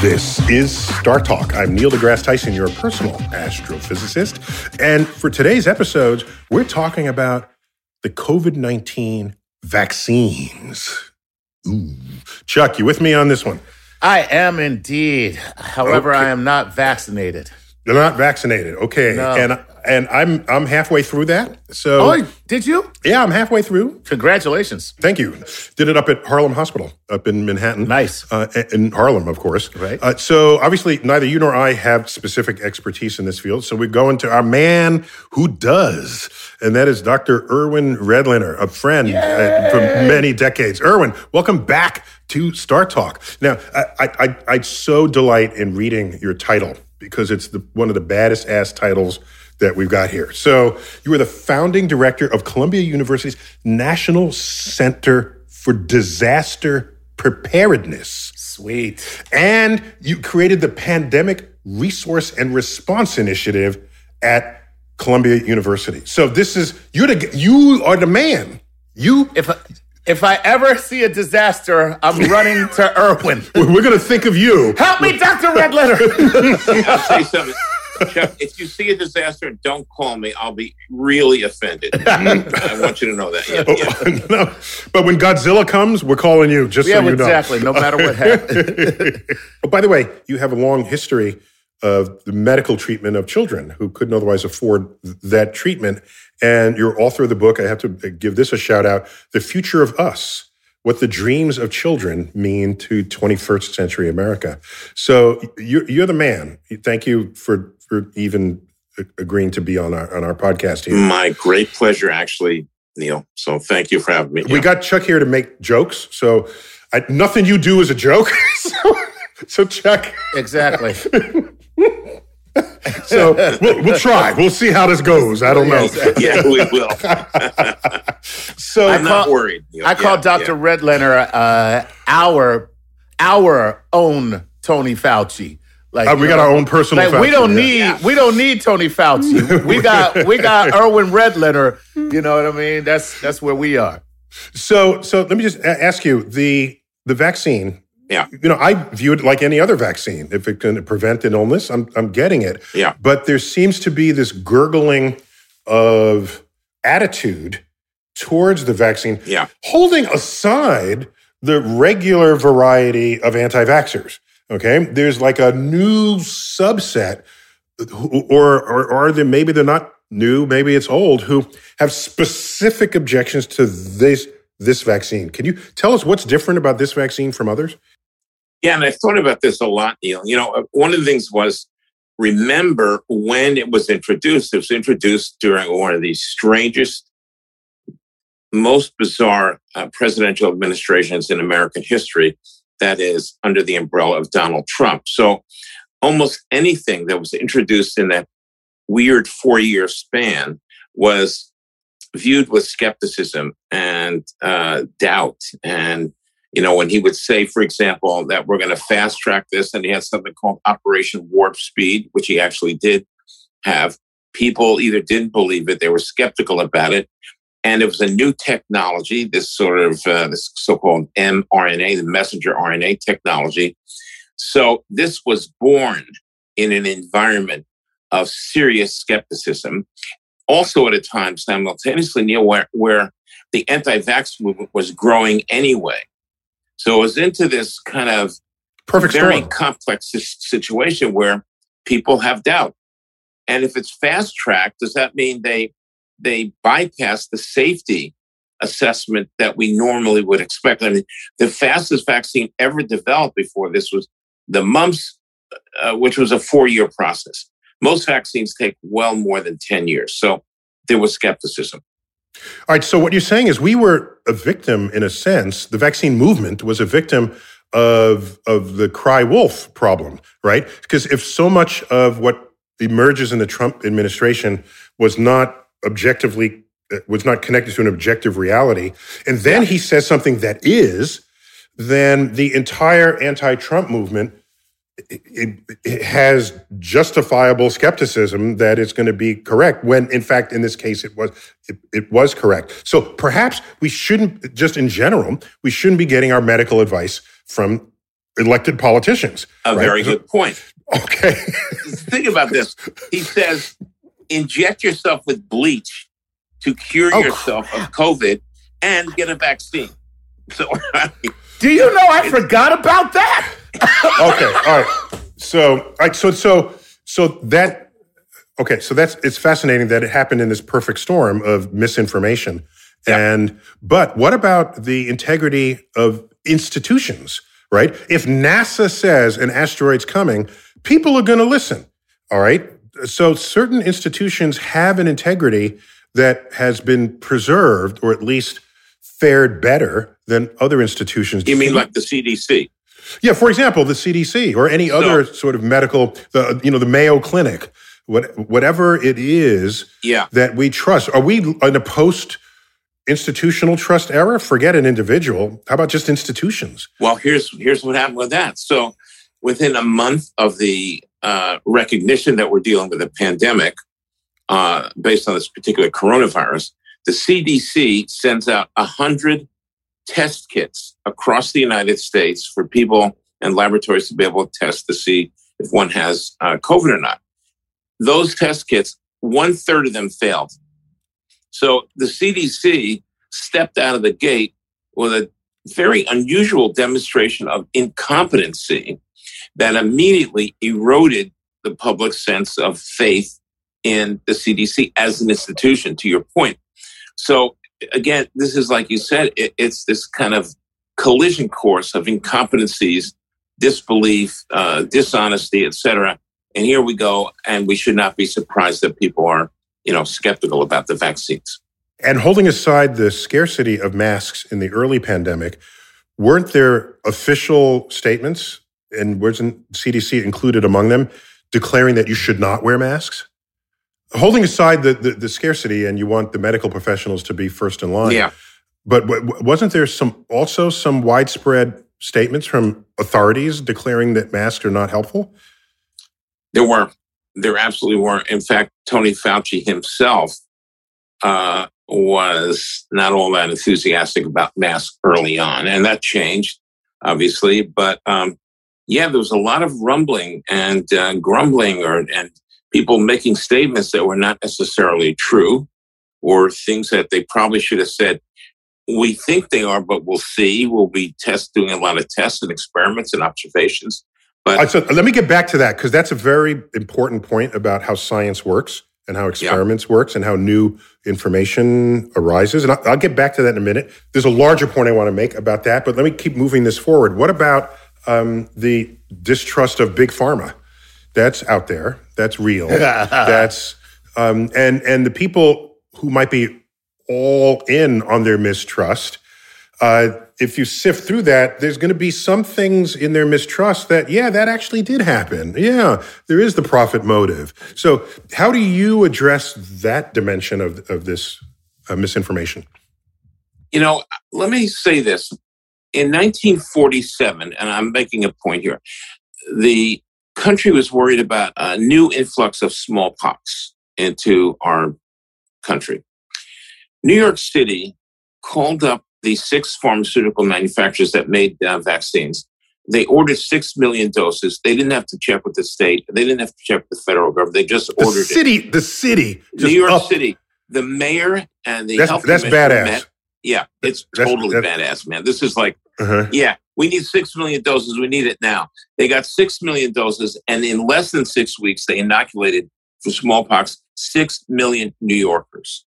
This is Star Talk. I'm Neil deGrasse Tyson, your personal astrophysicist. And for today's episodes, we're talking about the COVID-19 vaccines. Ooh. Chuck, you with me on this one? I am indeed. However, okay. I am not vaccinated. You're not vaccinated. Okay. No. And I'm halfway through that. So oh, did you? Yeah, I'm halfway through. Congratulations. Thank you. Did it up at Harlem Hospital up in Manhattan. Nice. In Harlem, of course. Right. So obviously, neither you nor I have specific expertise in this field. So we're going to our man who does, and that is Dr. Irwin Redlener, a friend for many decades. Irwin, welcome back to Star Talk. Now, I so delight in reading your title because it's one of the baddest ass titles that we've got here. So you are the founding director of Columbia University's National Center for Disaster Preparedness. Sweet. And you created the Pandemic Resource and Response Initiative at Columbia University. So this is, you are the man. If I ever see a disaster, I'm running to Irwin. We're going to think of you. Help me, Dr. Redlener. I'll say something. Chuck, if you see a disaster, don't call me. I'll be really offended. I want you to know that. Yeah. No. But when Godzilla comes, we're calling you, just so you know. Yeah, exactly, no matter what happens. Oh, by the way, you have a long history of the medical treatment of children who couldn't otherwise afford that treatment. And you're author of the book, I have to give this a shout out, The Future of Us, What the Dreams of Children Mean to 21st Century America. So you're the man. Thank you for even agreeing to be on our podcast here. My great pleasure, actually, Neil. So thank you for having me. We got Chuck here to make jokes. So nothing you do is a joke. So Chuck. Exactly. So we'll try. We'll see how this goes. I don't know. Yeah, we will. So I'm not worried. I call Dr. Redlener our own Tony Fauci. Like we got our own personal. Like, Fauci, we don't need Tony Fauci. We got Irwin Redlener. You know what I mean? That's where we are. So let me just ask you the vaccine. Yeah. You know, I view it like any other vaccine. If it can prevent an illness, I'm getting it. Yeah. But there seems to be this gurgling of attitude towards the vaccine, holding aside the regular variety of anti-vaxxers, okay? There's like a new subset, or are there, maybe they're not new, maybe it's old, who have specific objections to this vaccine. Can you tell us what's different about this vaccine from others? Yeah, and I've thought about this a lot, Neil. You know, one of the things was, remember when it was introduced during one of the strangest, most bizarre presidential administrations in American history, that is, under the umbrella of Donald Trump. So almost anything that was introduced in that weird 4-year span was viewed with skepticism and doubt. And you know, when he would say, for example, that we're going to fast track this, and he had something called Operation Warp Speed, which he actually did, have. People either didn't believe it, they were skeptical about it, and it was a new technology, this sort of this so-called mRNA, the messenger RNA technology. So this was born in an environment of serious skepticism, also at a time simultaneously, Neil, where the anti-vax movement was growing anyway. So it was into this kind of perfect very storm. Complex situation where people have doubt. And if it's fast-tracked, does that mean they bypass the safety assessment that we normally would expect? I mean, the fastest vaccine ever developed before this was the mumps, which was a 4-year process. Most vaccines take well more than 10 years. So there was skepticism. All right. So what you're saying is we were a victim, in a sense. The vaccine movement was a victim of the cry wolf problem, right? Because if so much of what emerges in the Trump administration was not connected to an objective reality. And then he says something that is, then the entire anti-Trump movement it has justifiable skepticism that it's going to be correct, when in fact, in this case, it was correct. So perhaps we shouldn't, just in general, we shouldn't be getting our medical advice from elected politicians. Very good point. Okay. Think about this. He says, inject yourself with bleach to cure yourself of COVID and get a vaccine. So, do you know I forgot about that? Okay. All right. So it's fascinating that it happened in this perfect storm of misinformation. Yep. But what about the integrity of institutions? Right? If NASA says an asteroid's coming, people are going to listen, all right? So certain institutions have an integrity that has been preserved, or at least fared better than other institutions. You mean like the CDC? Yeah, for example, the CDC or any other sort of medical, the Mayo Clinic, whatever it is that we trust. Are we in a post-institutional trust era? Forget an individual. How about just institutions? Well, here's what happened with that. So within a month of the recognition that we're dealing with a pandemic based on this particular coronavirus, the CDC sends out 100 test kits across the United States for people and laboratories to be able to test to see if one has COVID or not. Those test kits, 1/3 of them failed. So the CDC stepped out of the gate with a very unusual demonstration of incompetency that immediately eroded the public sense of faith in the CDC as an institution, to your point. So again, this is like you said, it's this kind of collision course of incompetencies, disbelief, dishonesty, et cetera. And here we go. And we should not be surprised that people are skeptical about the vaccines. And holding aside the scarcity of masks in the early pandemic, weren't there official statements, and wasn't CDC included among them, declaring that you should not wear masks? Holding aside the scarcity, and you want the medical professionals to be first in line. Yeah. But wasn't there some widespread statements from authorities declaring that masks are not helpful? There were. There absolutely were. In fact, Tony Fauci himself was not all that enthusiastic about masks early on, and that changed, obviously. But there was a lot of rumbling and grumbling, and people making statements that were not necessarily true, or things that they probably should have said. We think they are, but we'll see. We'll be doing a lot of tests and experiments and observations. But so let me get back to that, because that's a very important point about how science works and how experiments works and how new information arises. And I'll get back to that in a minute. There's a larger point I want to make about that, but let me keep moving this forward. What about the distrust of big pharma? That's out there. That's real. That's and the people who might be all in on their mistrust. If you sift through that, there's going to be some things in their mistrust that, that actually did happen. Yeah, there is the profit motive. So how do you address that dimension of this misinformation? Let me say this. In 1947, and I'm making a point here, the country was worried about a new influx of smallpox into our country. New York City called up the six pharmaceutical manufacturers that made vaccines. They ordered 6 million doses. They didn't have to check with the state. They didn't have to check with the federal government. They just ordered it. The city. New York City. The mayor and the health commissioner. That's badass. Met. Yeah, it's totally badass, man. This is like, yeah, we need 6 million doses. We need it now. They got 6 million doses, and in less than 6 weeks, they inoculated for smallpox 6 million New Yorkers.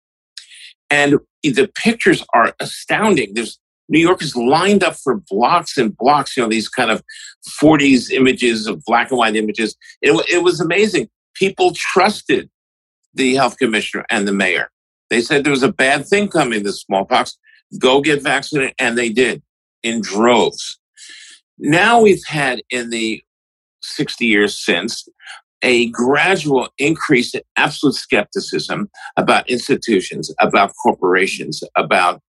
And the pictures are astounding. There's New Yorkers lined up for blocks and blocks, you know, these kind of 40s images of black and white images. It was amazing. People trusted the health commissioner and the mayor. They said there was a bad thing coming, this smallpox. Go get vaccinated. And they did in droves. Now we've had in the 60 years since a gradual increase in absolute skepticism about institutions, about corporations, about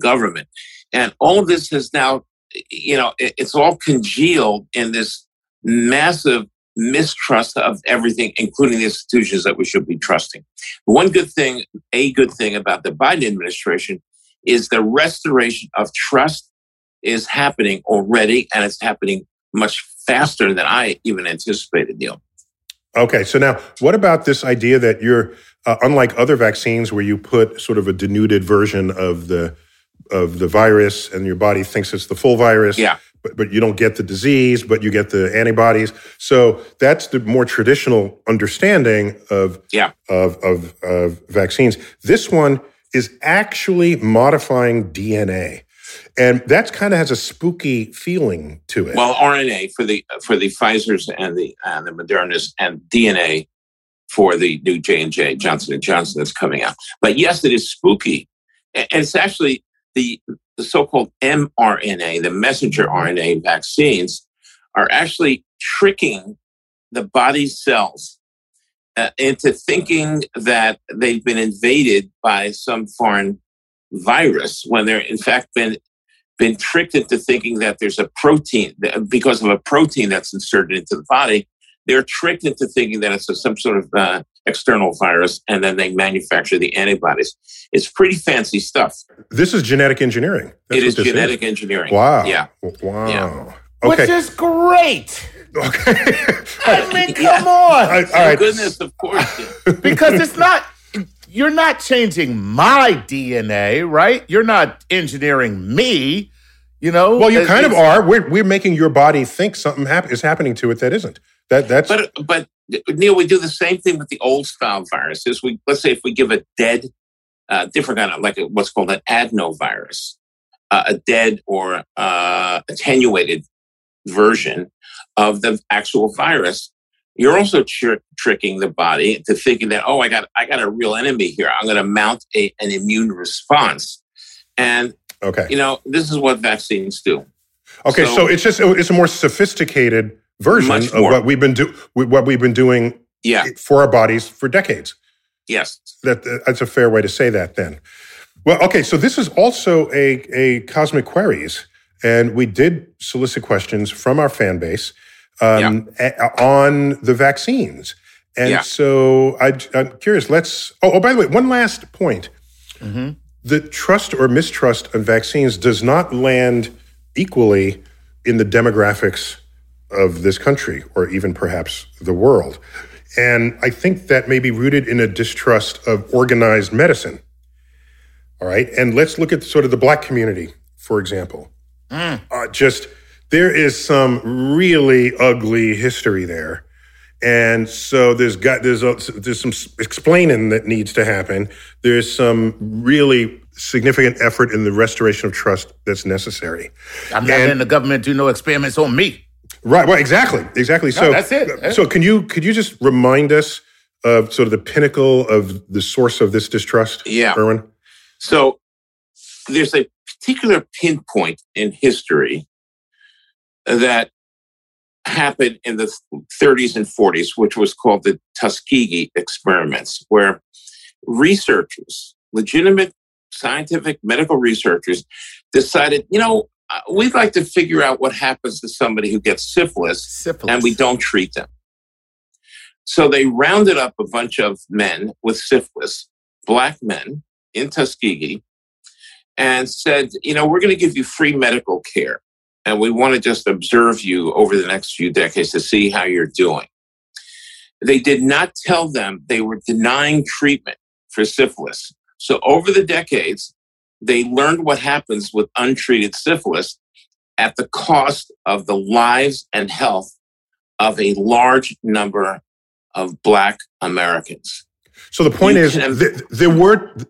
government. And all of this has now, you know, it's all congealed in this massive mistrust of everything, including the institutions that we should be trusting. One good thing, a good thing about the Biden administration is the restoration of trust is happening already, and it's happening much faster than I even anticipated, Neil. Okay, so now what about this idea that you're, unlike other vaccines where you put sort of a denuded version of the virus and your body thinks it's the full virus, but you don't get the disease, but you get the antibodies. So that's the more traditional understanding of vaccines. This one is actually modifying DNA. And that kind of has a spooky feeling to it. Well, RNA for the Pfizers and the Modernas, and DNA for the new J&J, Johnson and Johnson, that's coming out. But yes, it is spooky. And it's actually the so-called mRNA, the messenger RNA vaccines, are actually tricking the body's cells into thinking that they've been invaded by some foreign virus when they're in fact been tricked into thinking that there's a protein, because of a protein that's inserted into the body, they're tricked into thinking that it's some sort of external virus, and then they manufacture the antibodies. It's pretty fancy stuff. This is genetic engineering. That's genetic engineering. Wow. Yeah. Wow. Yeah. Okay. Which is great. Okay. I mean, come on. All right. Goodness, of course. Because it's not... You're not changing my DNA, right? You're not engineering me, you know? Well, you kind of are. We're making your body think something is happening to it that isn't. That's. But Neil, we do the same thing with the old-style viruses. Let's say if we give a dead, different kind of, like what's called an adenovirus, a dead or attenuated version of the actual virus, you're also tricking the body to thinking that, oh, I got a real enemy here. I'm going to mount an immune response. And, you know, this is what vaccines do. Okay, so it's a more sophisticated version of what we've been doing for our bodies for decades. Yes. That's a fair way to say that then. Well, okay, so this is also a Cosmic Queries, and we did solicit questions from our fan base on the vaccines. And so I'm curious, by the way, one last point. Mm-hmm. The trust or mistrust of vaccines does not land equally in the demographics of this country or even perhaps the world. And I think that may be rooted in a distrust of organized medicine. All right. And let's look at sort of the Black community, for example. There is some really ugly history there, and so there's some explaining that needs to happen. There's some really significant effort in the restoration of trust that's necessary. I'm not letting the government do no experiments on me. Right. Well, exactly. No, so that's it. So could you just remind us of sort of the pinnacle of the source of this distrust, Irwin? So there's a particular pinpoint in history that happened in the 30s and 40s, which was called the Tuskegee experiments, where legitimate scientific medical researchers decided, we'd like to figure out what happens to somebody who gets syphilis. And we don't treat them. So they rounded up a bunch of men with syphilis, black men in Tuskegee, and said, you know, we're going to give you free medical care. And we want to just observe you over the next few decades to see how you're doing. They did not tell them they were denying treatment for syphilis. So over the decades, they learned what happens with untreated syphilis at the cost of the lives and health of a large number of Black Americans. So the point is,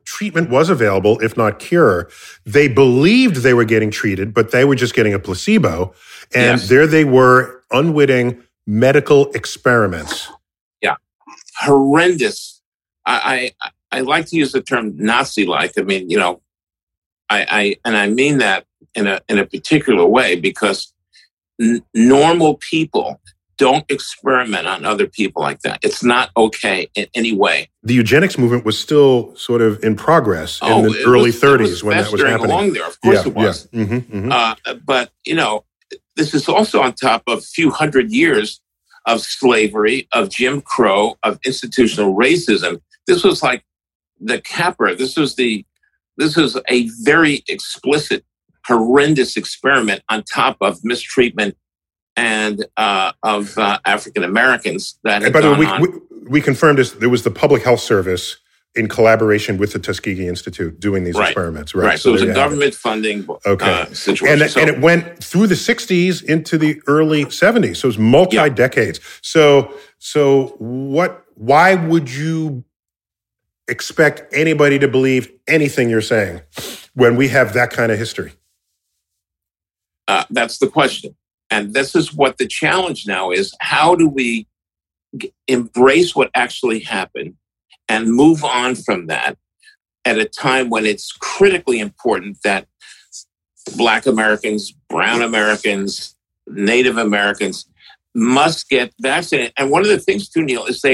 treatment was available, if not cure. They believed they were getting treated, but they were just getting a placebo. And there they were, unwitting medical experiments. Yeah. Horrendous. I like to use the term Nazi-like. I mean, you know, I mean that in a particular way, because normal people don't experiment on other people like that. It's not okay in any way. The eugenics movement was still sort of in progress in the early 30s when that was happening. Along there, of course it was. Yeah. Mm-hmm. But, you know, this is also on top of a few hundred years of slavery, of Jim Crow, of institutional racism. This was like the capper. This was a very explicit, horrendous experiment on top of mistreatment and of African Americans. We confirmed this. There was the Public Health Service in collaboration with the Tuskegee Institute doing these experiments. Right. So it was a government funding situation. And it went through the 60s into the early 70s. So it was multi-decades. Yeah. So what? Why would you expect anybody to believe anything you're saying when we have that kind of history? That's the question. And this is what the challenge now is. How do we embrace what actually happened and move on from that at a time when it's critically important that Black Americans, Brown Americans, Native Americans must get vaccinated? And one of the things too, Neil, is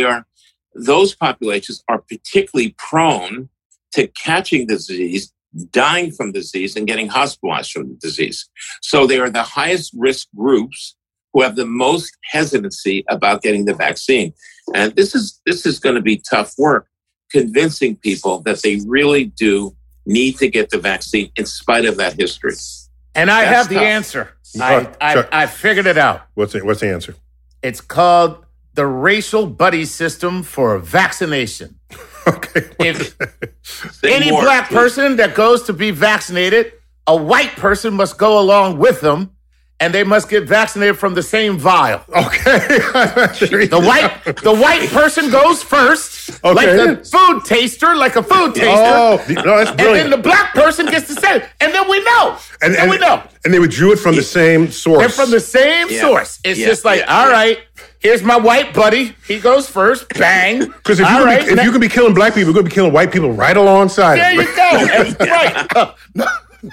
those populations are particularly prone to catching disease, dying from disease, and getting hospitalized from the disease. So they are the highest risk groups who have the most hesitancy about getting the vaccine. And this is going to be tough work, convincing people that they really do need to get the vaccine in spite of that history. And I have the answer. I figured it out. What's the answer? It's called the racial buddy system for vaccination. Okay. If any Black person that goes to be vaccinated, a white person must go along with them, and they must get vaccinated from the same vial. Okay. The white person goes first, okay, like a food taster. Oh, no, that's brilliant. And then the Black person gets the same. And then we know. And we know. And they would drew it from the same source. They're from the same source. It's just like, all right, here's my white buddy. He goes first. Bang. Because if you could be killing Black people, you're going to be killing white people right alongside. There you go. Right. Okay.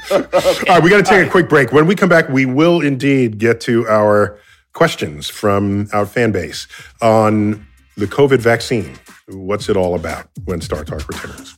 All right, we got to take a quick break. When we come back, we will indeed get to our questions from our fan base on the COVID vaccine. What's it all about when Star Talk returns?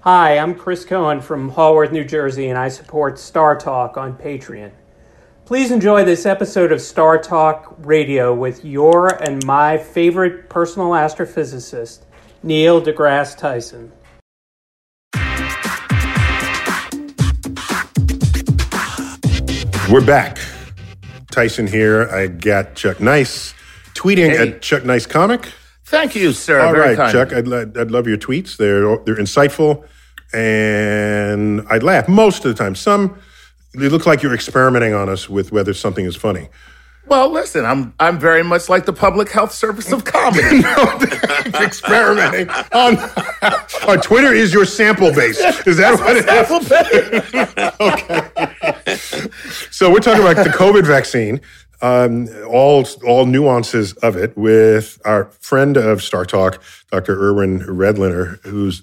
Hi, I'm Chris Cohen from Haworth, New Jersey, and I support Star Talk on Patreon. Please enjoy this episode of Star Talk Radio with your and my favorite personal astrophysicist, Neil deGrasse Tyson. We're back. Tyson here. I got Chuck Nice tweeting at Chuck Nice Comic. Thank you, sir. All very right, kind. Chuck. I'd love your tweets. They're insightful, and I'd laugh most of the time. Some you look like you're experimenting on us with whether something is funny. Well, listen, I'm very much like the public health service of comedy. Experimenting. Our Twitter is your sample base. Is that what it is? Okay. So we're talking about the COVID vaccine, all nuances of it, with our friend of Star Talk, Dr. Irwin Redlener, who's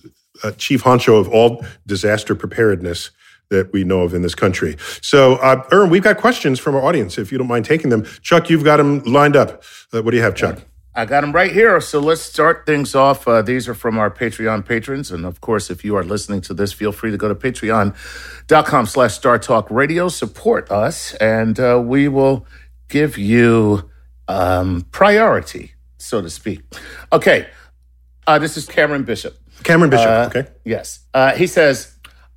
chief honcho of all disaster preparedness that we know of in this country. So, Irwin, we've got questions from our audience, if you don't mind taking them. Chuck, you've got them lined up. What do you have, Chuck? I got them right here. So let's start things off. These are from our Patreon patrons. And, of course, if you are listening to this, feel free to go to patreon.com/StarTalkRadio. Support us, and we will give you priority, so to speak. Okay. This is Cameron Bishop. Cameron Bishop, okay. Yes. He says,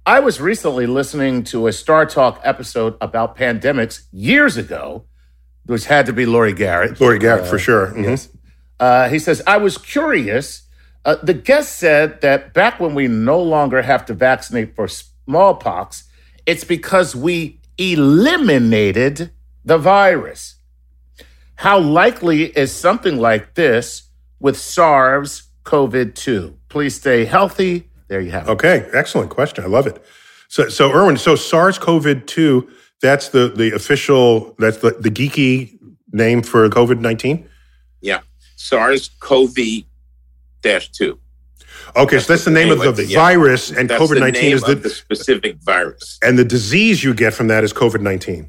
I was recently listening to a Star Talk episode about pandemics years ago, which had to be Laurie Garrett. Laurie Garrett, for sure. Mm-hmm. Yes. He says, I was curious. The guest said that back when we no longer have to vaccinate for smallpox, it's because we eliminated the virus. How likely is something like this with SARS-CoV-2? Please stay healthy. There you have it. Okay, excellent question. I love it. So Irwin, so SARS-CoV-2, that's the official, that's the geeky name for COVID-19? Yeah, SARS-CoV-2. Okay, so that's the name of the virus, and that's COVID-19 the specific virus. And the disease you get from that is COVID-19.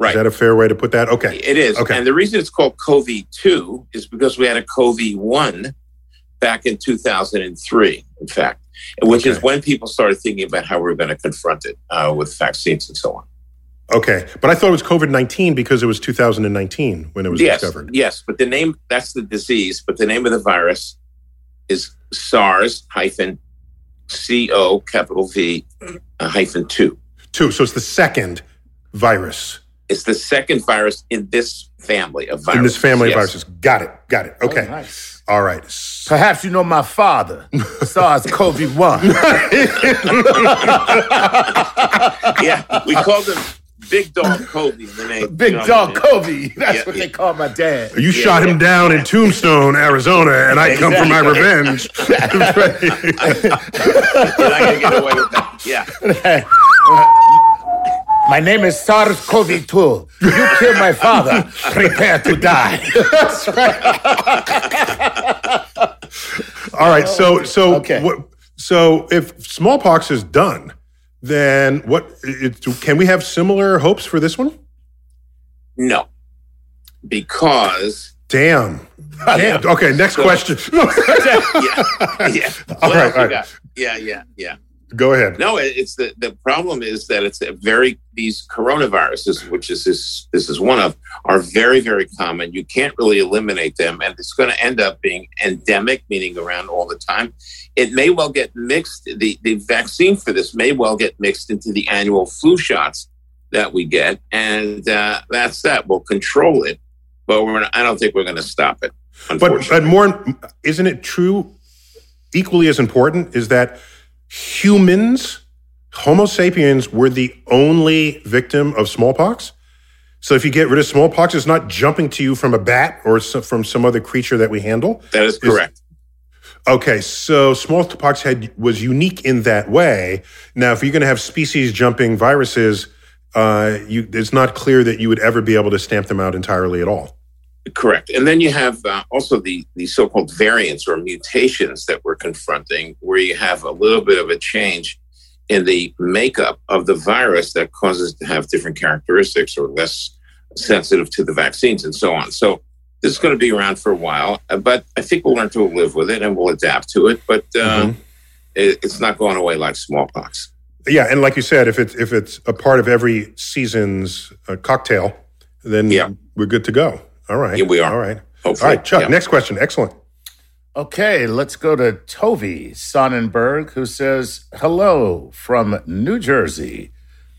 Right. Is that a fair way to put that? Okay. It is. Okay. And the reason it's called CoV-2 is because we had a CoV-1 back in 2003, in fact, which is when people started thinking about how we're going to confront it with vaccines and so on. Okay. But I thought it was COVID-19 because it was 2019 when it was discovered. Yes. But the name, that's the disease, but the name of the virus is SARS-CoV-2. So it's the second virus. It's the second virus in this family of viruses. In this family of viruses. Got it. Okay. Oh, nice. All right. Perhaps you know my father, SARS-CoV-1. Yeah, we called him Big Dog Kobe. Big Dog Kobe. That's what they call my dad. You shot him down in Tombstone, Arizona, and I come for my revenge. You're not going to get away with that. Yeah. My name is SARS-CoV-2. You killed my father. Prepare to die. That's right. All right. So okay. So if smallpox is done, then can we have similar hopes for this one? No, because damn. Okay. Next question. Yeah. All right. Yeah. Go ahead. No, it's the problem is that it's these coronaviruses, which is this is one of, are very, very common. You can't really eliminate them, and it's going to end up being endemic, meaning around all the time. It may well get mixed. The vaccine for this may well get mixed into the annual flu shots that we get, and that's that. We'll control it, but I don't think we're going to stop it. But more, isn't it true? Equally as important is that humans, Homo sapiens, were the only victim of smallpox. So if you get rid of smallpox, it's not jumping to you from a bat or from some other creature that we handle. That is correct. Okay, so smallpox was unique in that way. Now, if you're going to have species jumping viruses, it's not clear that you would ever be able to stamp them out entirely at all. Correct. And then you have also the so-called variants or mutations that we're confronting, where you have a little bit of a change in the makeup of the virus that causes it to have different characteristics or less sensitive to the vaccines and so on. So this is going to be around for a while, but I think we'll learn to live with it and we'll adapt to it, but it's not going away like smallpox. Yeah, and like you said, if it's a part of every season's cocktail, then we're good to go. All right. Yeah, we are. All right. Hopefully. All right, Chuck, next question. Excellent. Okay, let's go to Tovi Sonnenberg, who says, hello from New Jersey.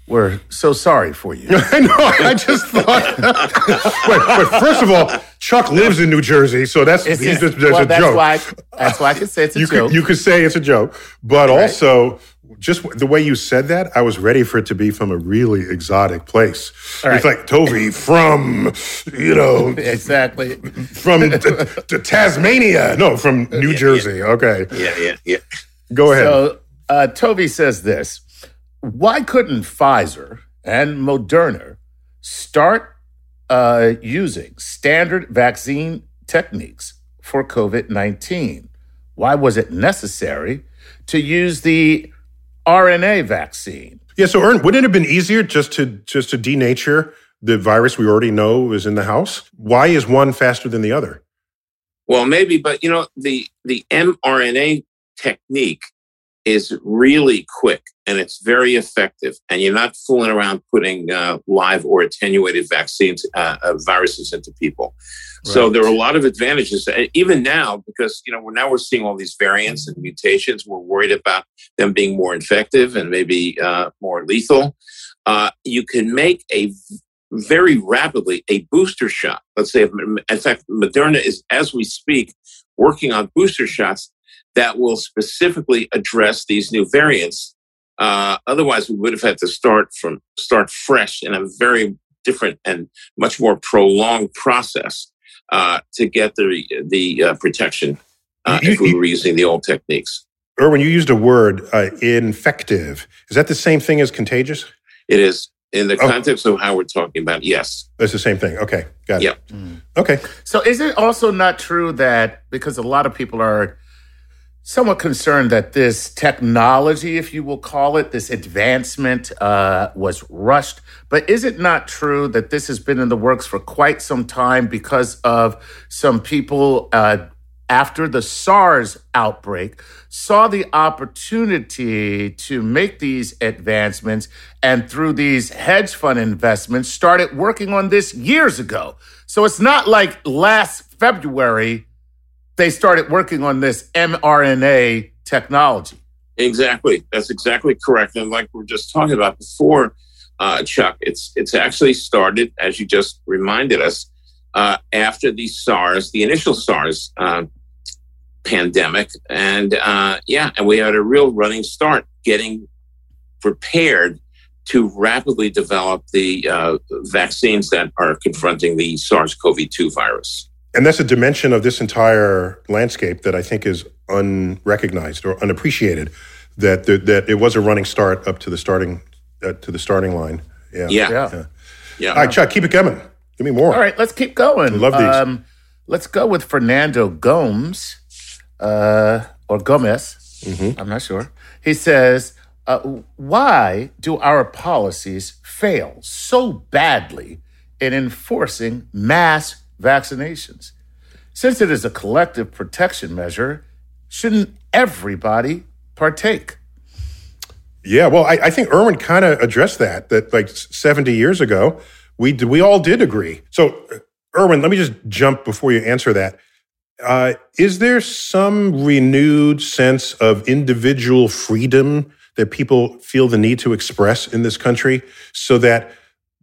We're so sorry for you. I know, I just thought. But first of all, Chuck lives in New Jersey, so that's a joke. That's why I could say it's a joke. You could say it's a joke. But also, just the way you said that, I was ready for it to be from a really exotic place. All right. It's like Tovi from, exactly. From Tasmania. No, from New Jersey. Yeah. Okay. Yeah. Go ahead. So Tovi says this. Why couldn't Pfizer and Moderna start using standard vaccine techniques for COVID-19? Why was it necessary to use the RNA vaccine? Yeah, so Ern, wouldn't it have been easier just to denature the virus we already know is in the house? Why is one faster than the other? Well, maybe, but the mRNA technique is really quick and it's very effective. And you're not fooling around putting live or attenuated vaccines, viruses into people. Right. So there are a lot of advantages, even now, because now we're seeing all these variants and mutations. We're worried about them being more infective and maybe more lethal. You can make very rapidly a booster shot. Let's say, in fact, Moderna is, as we speak, working on booster shots that will specifically address these new variants. Otherwise, we would have had to start fresh in a very different and much more prolonged process to get the protection if we were using the old techniques. Irwin, you used a word, infective. Is that the same thing as contagious? It is. In the context of how we're talking about, yes. That's the same thing. Okay, got it. Yep. Mm. Okay. So is it also not true that, because a lot of people are somewhat concerned that this technology, if you will call it, this advancement was rushed. But is it not true that this has been in the works for quite some time because of some people after the SARS outbreak saw the opportunity to make these advancements and through these hedge fund investments started working on this years ago? So it's not like last February they started working on this mRNA technology. Exactly. That's exactly correct. And like we were just talking about before, Chuck, it's actually started, as you just reminded us, after the initial SARS pandemic. And and we had a real running start getting prepared to rapidly develop the vaccines that are confronting the SARS-CoV-2 virus. And that's a dimension of this entire landscape that I think is unrecognized or unappreciated. That it was a running start up to the starting line. Yeah. All right, Chuck, keep it coming. Give me more. All right, let's keep going. I love these. Let's go with Fernando Gomes or Gomez. Mm-hmm. I'm not sure. He says, "Why do our policies fail so badly in enforcing mass vaccinations? Since it is a collective protection measure, shouldn't everybody partake?" Yeah, well, I think Irwin kind of addressed that like 70 years ago, we all did agree. So, Irwin, let me just jump before you answer that. Is there some renewed sense of individual freedom that people feel the need to express in this country so that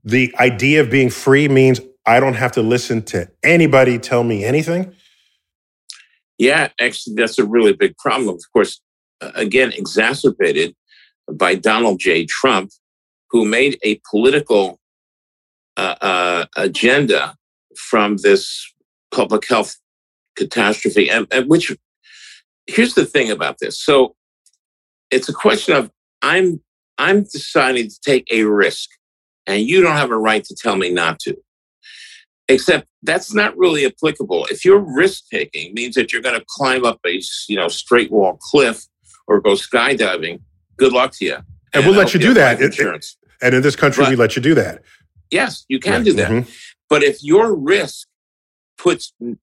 the idea of being free means I don't have to listen to anybody tell me anything? Yeah, actually, that's a really big problem. Of course, again, exacerbated by Donald J. Trump, who made a political agenda from this public health catastrophe. And which, here's the thing about this. So it's a question of I'm deciding to take a risk, and you don't have a right to tell me not to. Except that's not really applicable. If your risk-taking means that you're going to climb up a straight wall cliff or go skydiving, good luck to you. And we'll let you do that. And in this country, we let you do that. Yes, you can do that. Mm-hmm. But if your risk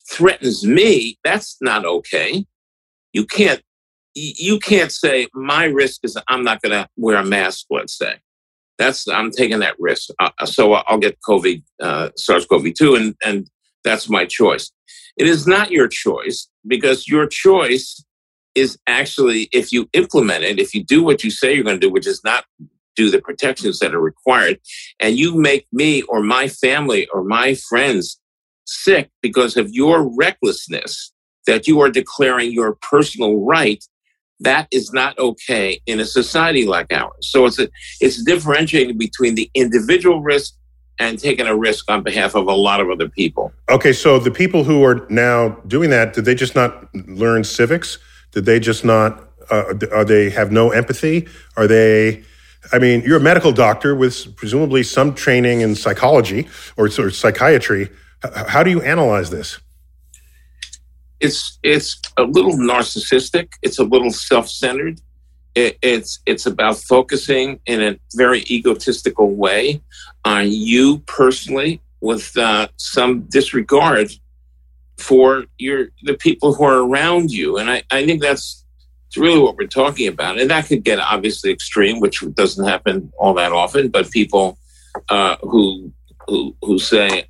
threatens me, that's not okay. You can't say my risk is I'm not going to wear a mask, let's say. I'm taking that risk. So I'll get COVID, SARS-CoV-2, and that's my choice. It is not your choice, because your choice is actually, if you implement it, if you do what you say you're going to do, which is not do the protections that are required, and you make me or my family or my friends sick because of your recklessness that you are declaring your personal right, that is not okay in a society like ours. So it's differentiating between the individual risk and taking a risk on behalf of a lot of other people. Okay, so the people who are now doing that, did they just not learn civics? Did they just not, are they have no empathy? Are they, I mean, you're a medical doctor with presumably some training in psychology or psychiatry. How do you analyze this? It's a little narcissistic. It's a little self-centered. It's about focusing in a very egotistical way on you personally, with some disregard for the people who are around you. And I think that's really what we're talking about. And that could get obviously extreme, which doesn't happen all that often. But people who say,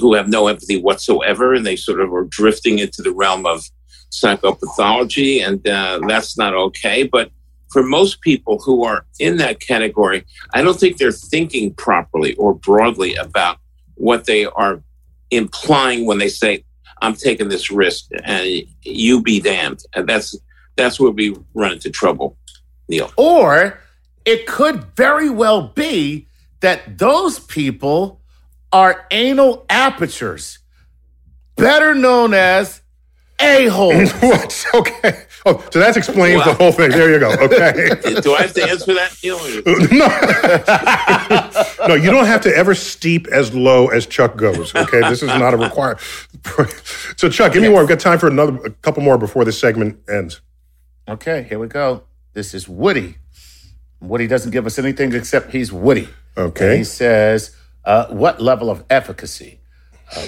who have no empathy whatsoever, and they sort of are drifting into the realm of psychopathology, and that's not okay. But for most people who are in that category, I don't think they're thinking properly or broadly about what they are implying when they say, I'm taking this risk, and you be damned. And that's where we run into trouble, Neil. Or it could very well be that those people are anal apertures, better known as a-holes. What? Okay. Oh, so that's explained the whole thing. There you go. Okay. Do I have to answer that? No. No, you don't have to ever steep as low as Chuck goes. Okay, this is not a requirement. So, Chuck, give me more. We've got time for a couple more before this segment ends. Okay, here we go. This is Woody. Woody doesn't give us anything except he's Woody. Okay. And he says, what level of efficacy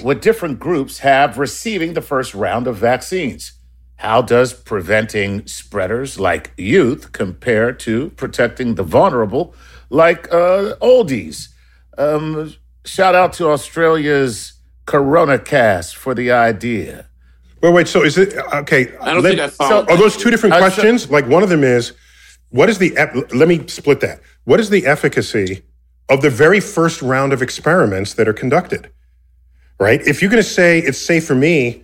would different groups have receiving the first round of vaccines? How does preventing spreaders like youth compare to protecting the vulnerable like oldies? Shout out to Australia's CoronaCast for the idea. Well, wait, so is it, okay. I don't think I followed. Are those two different questions? Like one of them is, what is the, let me split that. What is the efficacy of the very first round of experiments that are conducted, right? If you're going to say it's safe for me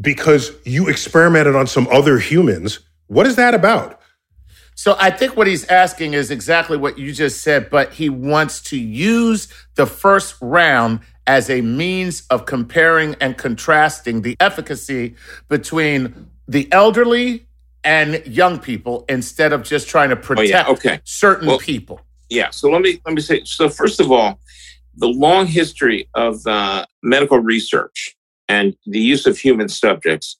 because you experimented on some other humans, what is that about? So I think what he's asking is exactly what you just said, but he wants to use the first round as a means of comparing and contrasting the efficacy between the elderly and young people, instead of just trying to protect certain people. Yeah, so let me say, so first of all, the long history of medical research and the use of human subjects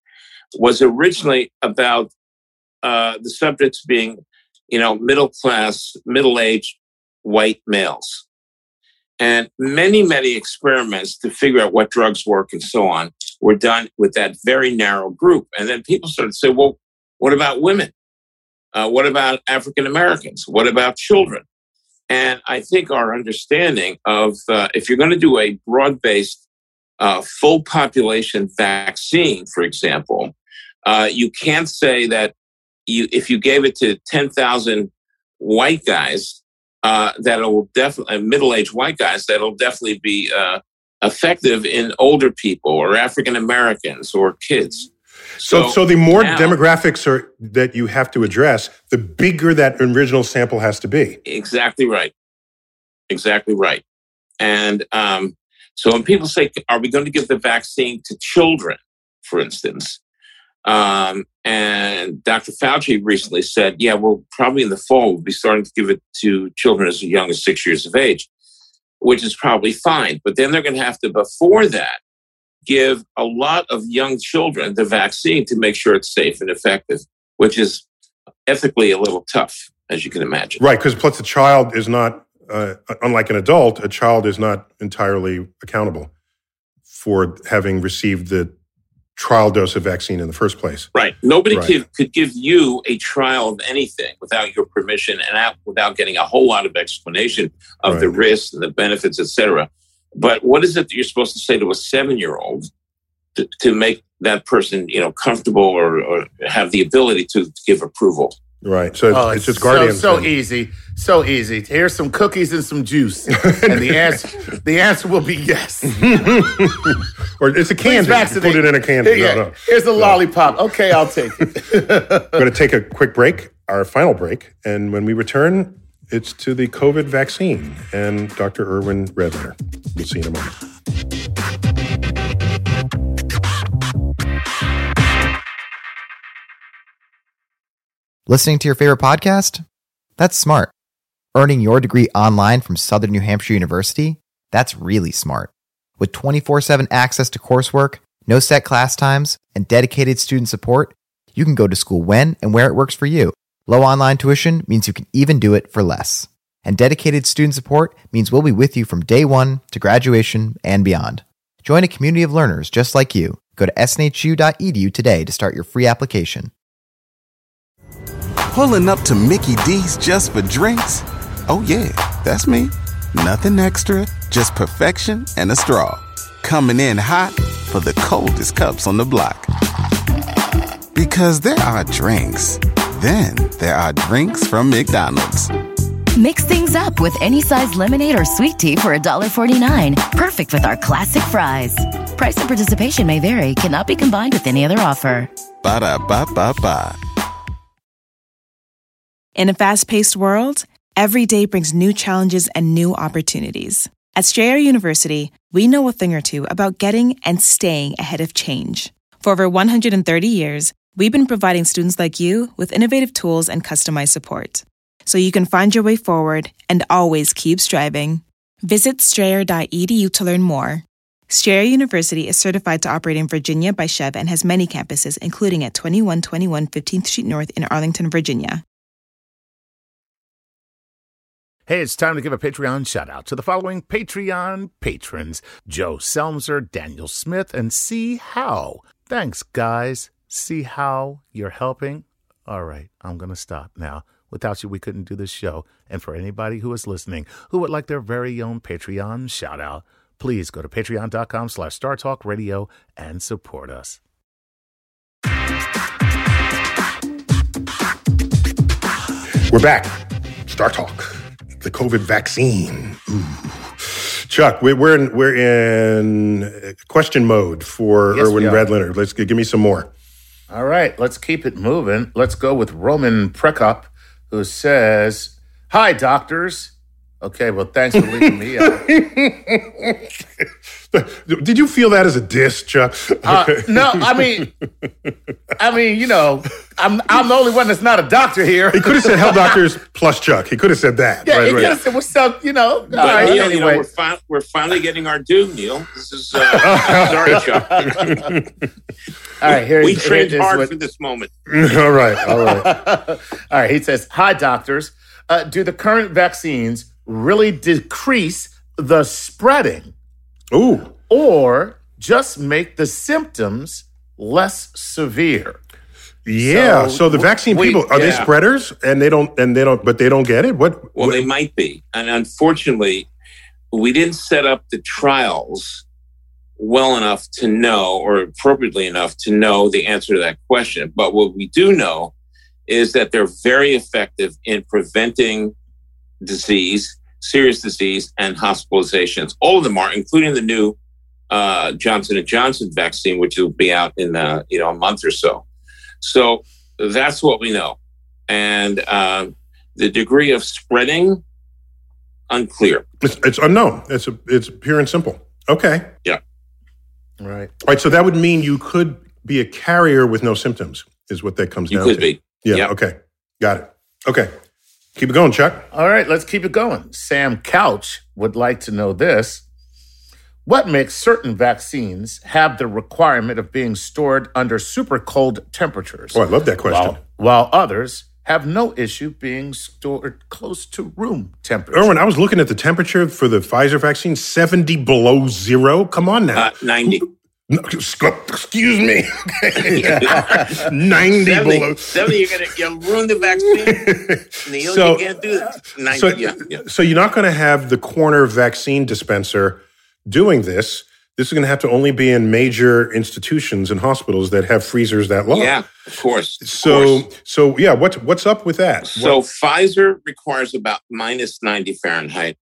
was originally about the subjects being, middle-class, middle-aged white males. And many, many experiments to figure out what drugs work and so on were done with that very narrow group. And then people started to say, well, what about women? What about African-Americans? What about children? And I think our understanding of if you're going to do a broad-based full population vaccine, for example, you can't say that if you gave it to 10,000 white guys, middle-aged white guys, that'll definitely be effective in older people or African Americans or kids. So the more now, demographics are that you have to address, the bigger that original sample has to be. Exactly right. Exactly right. And so when people say, are we going to give the vaccine to children, for instance? And Dr. Fauci recently said, yeah, well, probably in the fall, we'll be starting to give it to children as young as 6 years of age, which is probably fine. But then they're going to have to, before that, give a lot of young children the vaccine to make sure it's safe and effective, which is ethically a little tough, as you can imagine. Right, because plus a child is not, unlike an adult, a child is not entirely accountable for having received the trial dose of vaccine in the first place. Right. Nobody could give you a trial of anything without your permission and without getting a whole lot of explanation of the risks and the benefits, et cetera. But what is it that you're supposed to say to a 7-year-old to make that person, comfortable or have the ability to give approval? Right. So it's just guardians. So easy. Here's some cookies and some juice. And the answer will be yes. Or it's a candy. Put it in a candy. Yeah. No. Here's a lollipop. Okay, I'll take it. We're going to take a quick break, our final break. And when we return, it's to the COVID vaccine and Dr. Irwin Redlener. We'll see you in a moment. Listening to your favorite podcast? That's smart. Earning your degree online from Southern New Hampshire University? That's really smart. With 24/7 access to coursework, no set class times, and dedicated student support, you can go to school when and where it works for you. Low online tuition means you can even do it for less. And dedicated student support means we'll be with you from day one to graduation and beyond. Join a community of learners just like you. Go to snhu.edu today to start your free application. Pulling up to Mickey D's just for drinks? Oh yeah, that's me. Nothing extra, just perfection and a straw. Coming in hot for the coldest cups on the block. Because there are drinks. Then there are drinks from McDonald's. Mix things up with any size lemonade or sweet tea for $1.49. Perfect with our classic fries. Price and participation may vary. Cannot be combined with any other offer. Ba-da-ba-ba-ba. In a fast-paced world, every day brings new challenges and new opportunities. At Strayer University, we know a thing or two about getting and staying ahead of change. For over 130 years, we've been providing students like you with innovative tools and customized support, so you can find your way forward and always keep striving. Visit strayer.edu to learn more. Strayer University is certified to operate in Virginia by CHEV and has many campuses, including at 2121 15th Street North in Arlington, Virginia. Hey, it's time to give a Patreon shout-out to the following Patreon patrons: Joe Selmser, Daniel Smith, and C. Howe. Thanks, guys. See how you're helping? All right, I'm going to stop now. Without you, we couldn't do this show. And for anybody who is listening who would like their very own Patreon shout-out, please go to patreon.com/StarTalkRadio and support us. We're back. Star Talk. The COVID vaccine. Ooh. Chuck, we're in question mode for Irwin Redlener. Let's give me some more. All right, let's keep it moving. Let's go with Roman Prekop, who says, "Hi, doctors." Okay, well, thanks for leaving me out. Did you feel that as a diss, Chuck? No, I mean, I'm the only one that's not a doctor here. He could have said, "Hell, doctors plus Chuck." He could have said that. Yeah, he could have said, "What's up?" But, all right, Neil, anyway. We're finally getting our due, Neil. This is sorry, Chuck. All right, here we trained hard for this moment. All right. All right. He says, "Hi, doctors. Do the current vaccines really decrease the spreading? Ooh. Or just make the symptoms less severe?" Yeah. So the vaccine people are they spreaders and they don't get it? Well, they might be. And unfortunately, we didn't set up the trials well enough to know, or appropriately enough to know, the answer to that question. But what we do know is that they're very effective in preventing disease, serious disease, and hospitalizations. All of them are, including the new Johnson and Johnson vaccine, which will be out in a month or so. So that's what we know, and the degree of spreading, unclear. It's unknown. It's pure and simple. Okay. Yeah. All right. So that would mean you could be a carrier with no symptoms, is what that comes down to. You could be. Yeah. Yep. Okay. Got it. Okay. Keep it going, Chuck. All right. Let's keep it going. Sam Couch would like to know this. What makes certain vaccines have the requirement of being stored under super cold temperatures? Oh, I love that question. While others have no issue being stored close to room temperature. Irwin, I was looking at the temperature for the Pfizer vaccine, 70 below zero. Come on now. 90. No, excuse me. 90 below. 70, you'll ruin the vaccine. Neil, you can't do that. 90, So you're not going to have the corner vaccine dispenser doing this. This is going to have to only be in major institutions and hospitals that have freezers that low. Yeah, of course. So what's up with that? So Pfizer requires about minus 90 Fahrenheit,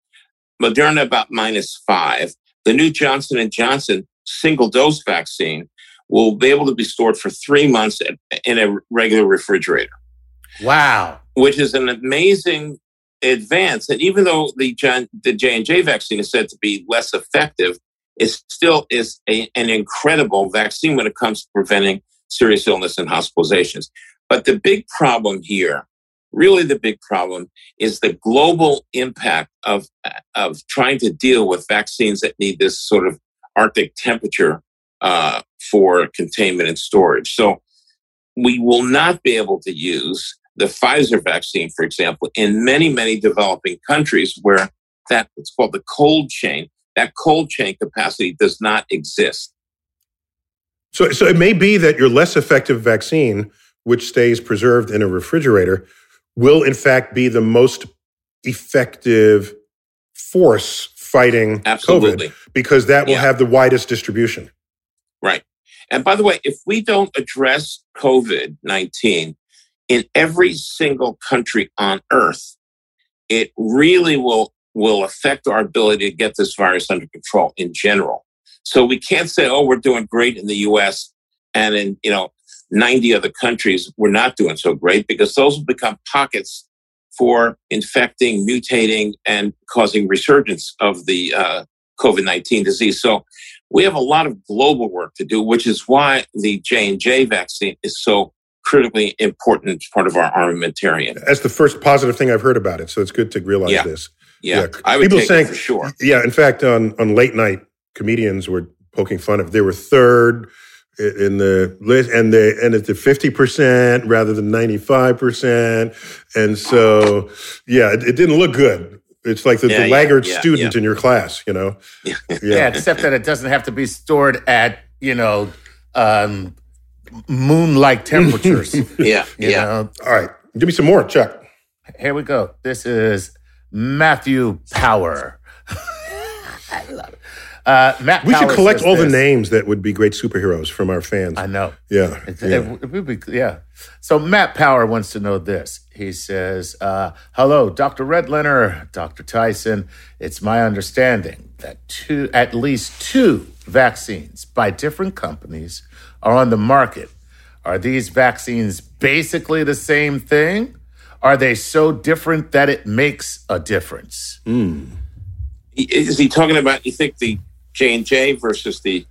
Moderna about minus 5. The new Johnson and Johnson single dose vaccine will be able to be stored for 3 months in a regular refrigerator. Wow. Which is an amazing advance. And even though the J&J vaccine is said to be less effective, it still is an incredible vaccine when it comes to preventing serious illness and hospitalizations. But the big problem here, really the big problem, is the global impact of trying to deal with vaccines that need this sort of Arctic temperature for containment and storage. So we will not be able to use the Pfizer vaccine, for example, in many, many developing countries where it's called the cold chain. That cold chain capacity does not exist. So it may be that your less effective vaccine, which stays preserved in a refrigerator, will in fact be the most effective force fighting COVID, because that will have the widest distribution. Right. And by the way, if we don't address COVID-19 in every single country on Earth, it really will affect our ability to get this virus under control in general. So we can't say, oh, we're doing great in the U.S. and in 90 other countries, we're not doing so great, because those will become pockets for infecting, mutating, and causing resurgence of the COVID-19 disease. So we have a lot of global work to do, which is why the J&J vaccine is so critically important part of our armamentarium. That's the first positive thing I've heard about it, so it's good to realize this. Yeah, I would take it for sure. Yeah, in fact, on late night, comedians were poking fun of. They were third in the list, and they ended to 50% rather than 95%. And so, it didn't look good. It's like the laggard student in your class, except that it doesn't have to be stored at, moon-like temperatures. You know? All right, give me some more, Chuck. Here we go. This is Matthew Power. I love it. We should collect all the names that would be great superheroes from our fans. I know. Yeah. It would be, So Matt Power wants to know this. He says, hello, Dr. Redlener, Dr. Tyson. It's my understanding that at least two vaccines by different companies are on the market. Are these vaccines basically the same thing? Are they so different that it makes a difference? Mm. Is he talking about, you think, the J&J versus the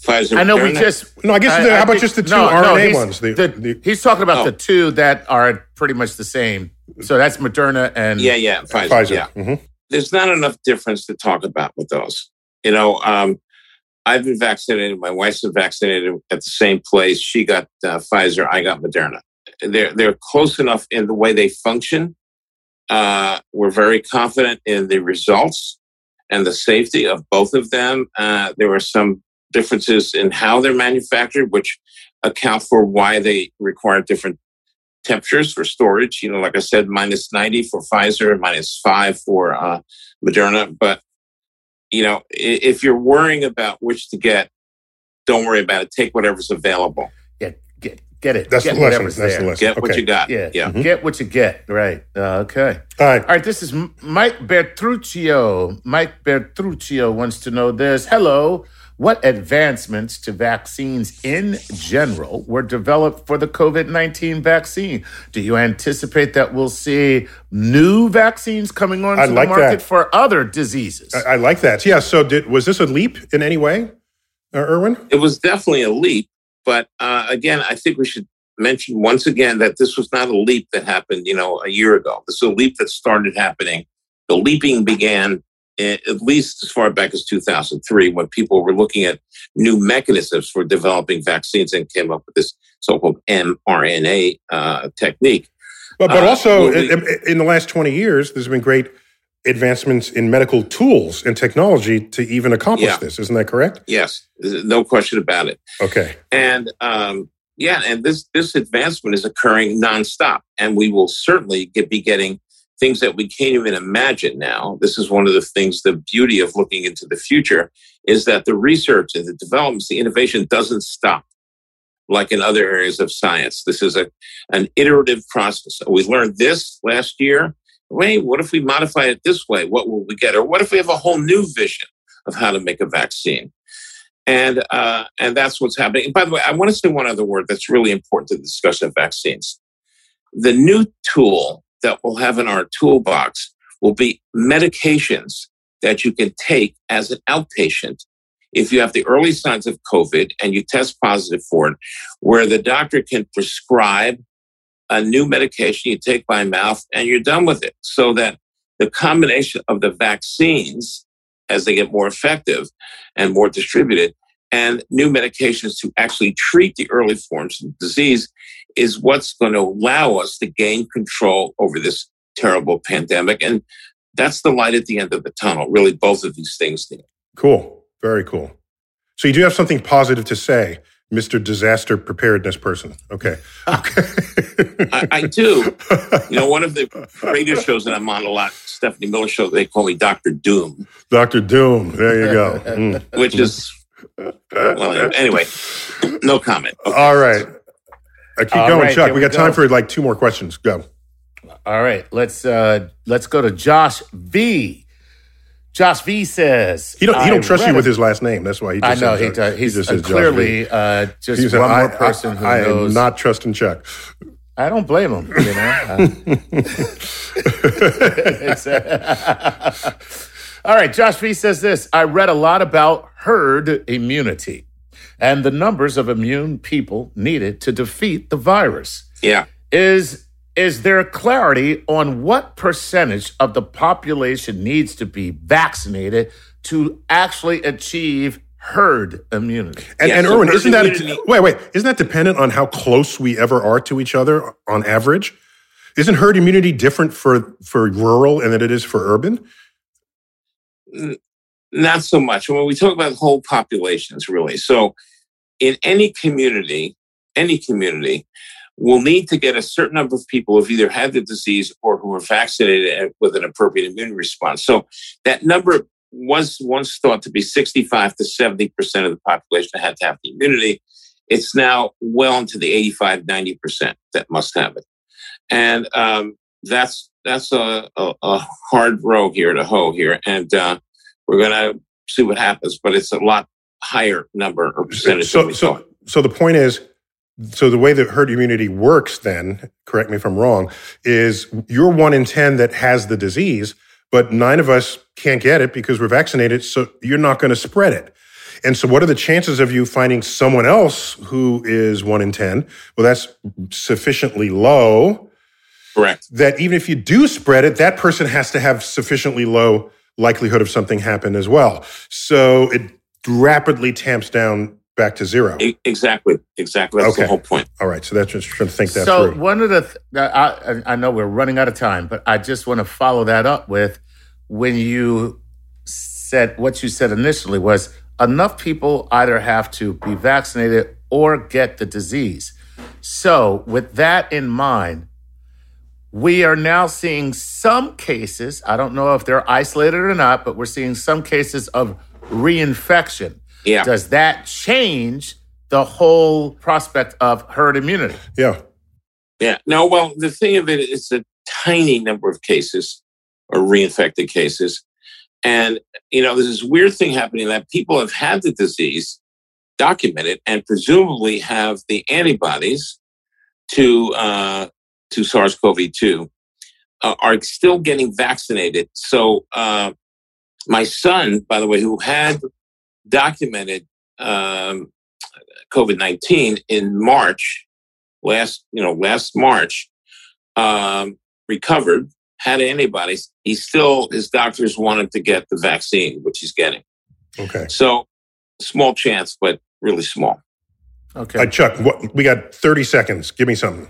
Pfizer? I know we just... No, I guess, how about just the two RNA ones? He's talking about the two that are pretty much the same. So that's Moderna and... Yeah, Pfizer. Yeah. Mm-hmm. There's not enough difference to talk about with those. I've been vaccinated. My wife's been vaccinated at the same place. She got Pfizer. I got Moderna. They're close enough in the way they function. We're very confident in the results and the safety of both of them. There were some differences in how they're manufactured, which account for why they require different temperatures for storage. Like I said, minus 90 for Pfizer, minus 5 for Moderna. But, if you're worrying about which to get, don't worry about it. Take whatever's available. Yeah, Get it. That's the lesson. Get what you got. Yeah. Mm-hmm. Get what you get. Right. Okay. All right. This is Mike Bertruccio. Mike Bertruccio wants to know this. Hello. What advancements to vaccines in general were developed for the COVID-19 vaccine? Do you anticipate that we'll see new vaccines coming onto the market for other diseases? I like that. Yeah. So was this a leap in any way, Irwin? It was definitely a leap. But again, I think we should mention once again that this was not a leap that happened, a year ago. This is a leap that started happening. The leaping began at least as far back as 2003, when people were looking at new mechanisms for developing vaccines and came up with this so-called mRNA technique. But also, in the last 20 years, there's been great advancements in medical tools and technology to even accomplish this. Isn't that correct? Yes, no question about it. Okay. And this advancement is occurring nonstop, and we will certainly be getting things that we can't even imagine now. This is one of the things, the beauty of looking into the future, is that the research and the developments, the innovation doesn't stop like in other areas of science. This is an iterative process. We learned this last year. Wait, what if we modify it this way? What will we get? Or what if we have a whole new vision of how to make a vaccine? And that's what's happening. And by the way, I want to say one other word that's really important to the discussion of vaccines. The new tool that we'll have in our toolbox will be medications that you can take as an outpatient if you have the early signs of COVID and you test positive for it, where the doctor can prescribe a new medication you take by mouth and you're done with it. So that the combination of the vaccines, as they get more effective and more distributed, and new medications to actually treat the early forms of disease is what's going to allow us to gain control over this terrible pandemic. And that's the light at the end of the tunnel, really, both of these things. Cool. Very cool. So you do have something positive to say, Mr. Disaster Preparedness person. Okay. I do. One of the radio shows that I'm on a lot, Stephanie Miller's show, they call me Dr. Doom. Dr. Doom. There you go. Which is... Well, anyway, no comment. Okay. All right. I keep going, right, Chuck. We got time for like two more questions. Go. All right. Let's go to Josh V. Josh V says... He don't trust you with his last name. That's why he just... I know. He just says clearly just one more person who knows... I am not trusting Chuck. I don't blame him. All right, Josh V says this: I read a lot about herd immunity and the numbers of immune people needed to defeat the virus. Yeah. Is there clarity on what percentage of the population needs to be vaccinated to actually achieve herd immunity? And Irwin, isn't that dependent on how close we ever are to each other on average? Isn't herd immunity different for rural than it is for urban? Not so much. When we talk about whole populations, really. So in any community will need to get a certain number of people who've either had the disease or who are vaccinated with an appropriate immune response. So that number was once thought to be 65 to 70% of the population that had to have the immunity. It's now well into the 85, 90% that must have it. And that's a hard row here to hoe here. And we're going to see what happens, but it's a lot higher number or percentage. So the point is, so the way that herd immunity works then, correct me if I'm wrong, is you're 1 in 10 that has the disease, but 9 of us can't get it because we're vaccinated, so you're not going to spread it. And so what are the chances of you finding someone else who is 1 in 10? Well, that's sufficiently low. Correct. That even if you do spread it, that person has to have sufficiently low likelihood of something happen as well. So it rapidly tamps down back to zero. Exactly. That's the whole point. All right. So that's just trying to think that through. So one of the, I know we're running out of time, but I just want to follow that up with when you said, what you said initially was enough people either have to be vaccinated or get the disease. So with that in mind, we are now seeing some cases, I don't know if they're isolated or not, but we're seeing some cases of reinfection. Yeah. Does that change the whole prospect of herd immunity? Yeah. No, well, the thing of it is a tiny number of cases or reinfected cases. And, you know, there's this weird thing happening that people have had the disease documented and presumably have the antibodies to SARS-CoV-2 are still getting vaccinated. So my son, by the way, who had documented COVID-19 in March, last March, recovered, had antibodies. His doctors wanted to get the vaccine, which he's getting. Okay. So small chance, but really small. Okay. Chuck, we got 30 seconds. Give me something.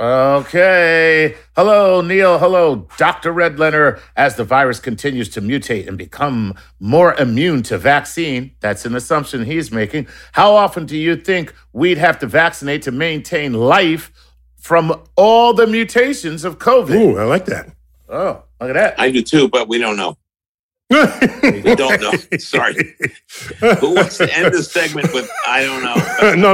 Okay. Hello, Neil. Hello, Dr. Redlener. As the virus continues to mutate and become more immune to vaccine, that's an assumption he's making. How often do you think we'd have to vaccinate to maintain life from all the mutations of COVID? Ooh, I like that. Oh, look at that. I do too, but we don't know. We don't know. Sorry. Who wants to end this segment with, I don't know?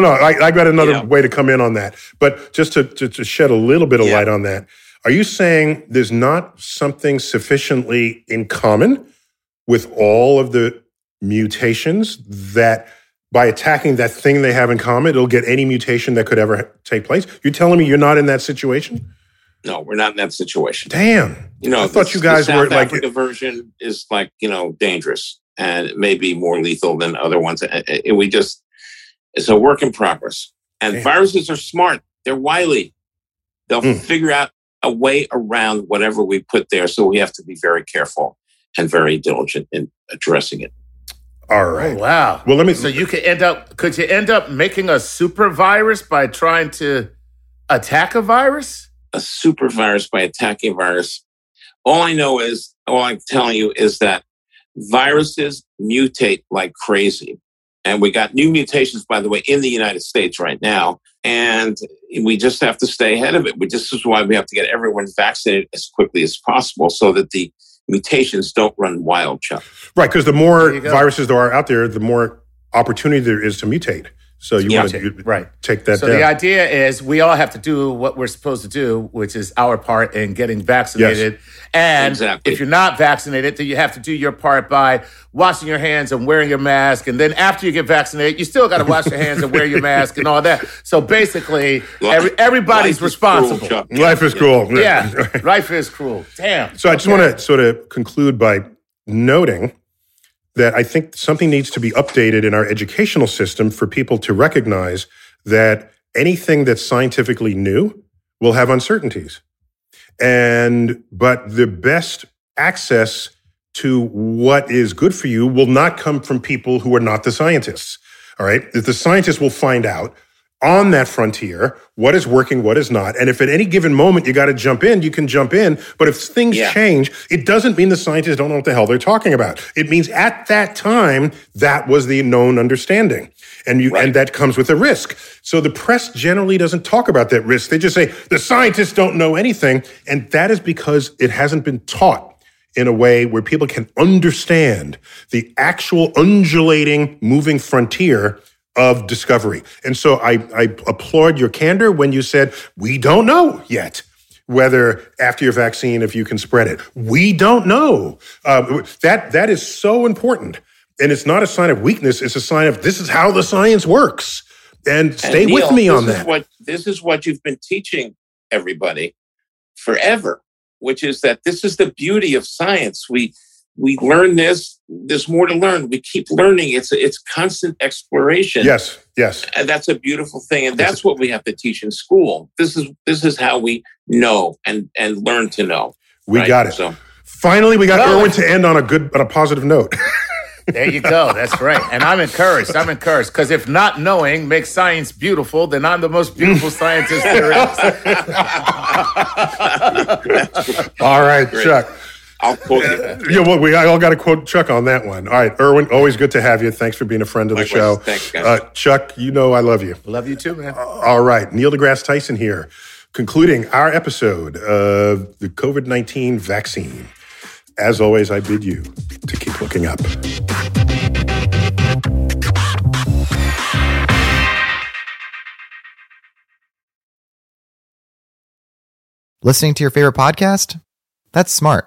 No. I got another way to come in on that. But just to shed a little bit of light on that, are you saying there's not something sufficiently in common with all of the mutations that by attacking that thing they have in common, it'll get any mutation that could ever take place? You're telling me you're not in that situation? No, we're not in that situation. Damn. You know, I thought you guys were like... The version is like, you know, dangerous and maybe more lethal than other ones. And we just... It's a work in progress. And viruses are smart. They're wily. They'll figure out a way around whatever we put there. So we have to be very careful and very diligent in addressing it. All right. Oh, wow. Well, let me... So you could end up... Could you end up making a super virus by trying to attack a virus? A super virus by attacking a virus. All I'm telling you is that viruses mutate like crazy. And we got new mutations, by the way, in the United States right now. And we just have to stay ahead of it. This is why we have to get everyone vaccinated as quickly as possible so that the mutations don't run wild, Chuck. Right, because the more viruses there are out there, the more opportunity there is to mutate. So you want to take that down. So the idea is we all have to do what we're supposed to do, which is our part in getting vaccinated. Yes. And if you're not vaccinated, then you have to do your part by washing your hands and wearing your mask. And then after you get vaccinated, you still got to wash your hands and wear your mask and all that. So basically, everybody's responsible. Life is cruel. Yeah, life is cruel. Damn. So I just want to sort of conclude by noting that I think something needs to be updated in our educational system for people to recognize that anything that's scientifically new will have uncertainties. But the best access to what is good for you will not come from people who are not the scientists, all right? The scientists will find out on that frontier what is working, what is not. And if at any given moment you got to jump in, you can jump in. But if things change, it doesn't mean the scientists don't know what the hell they're talking about. It means at that time, that was the known understanding. And that comes with a risk. So the press generally doesn't talk about that risk. They just say, the scientists don't know anything. And that is because it hasn't been taught in a way where people can understand the actual undulating moving frontier of discovery. And so I applaud your candor when you said, we don't know yet whether after your vaccine, if you can spread it. We don't know. That is so important. And it's not a sign of weakness. It's a sign of this is how the science works. And stay with me on that. This is what you've been teaching everybody forever, which is that this is the beauty of science. We learn this. There's more to learn. We keep learning. It's constant exploration. Yes. And that's a beautiful thing. And that's what we have to teach in school. This is how we know and learn to know. We got it. So finally, we got Irwin to end on a positive note. There you go. That's right. And I'm encouraged. Because if not knowing makes science beautiful, then I'm the most beautiful scientist there is. All right, great. Chuck. I'll quote you. Yeah, well, I all got to quote Chuck on that one. All right, Irwin, always good to have you. Thanks for being a friend of the show. Thanks, guys. Chuck, you know I love you. Love you too, man. All right, Neil deGrasse Tyson here, concluding our episode of the COVID-19 vaccine. As always, I bid you to keep looking up. Listening to your favorite podcast? That's smart.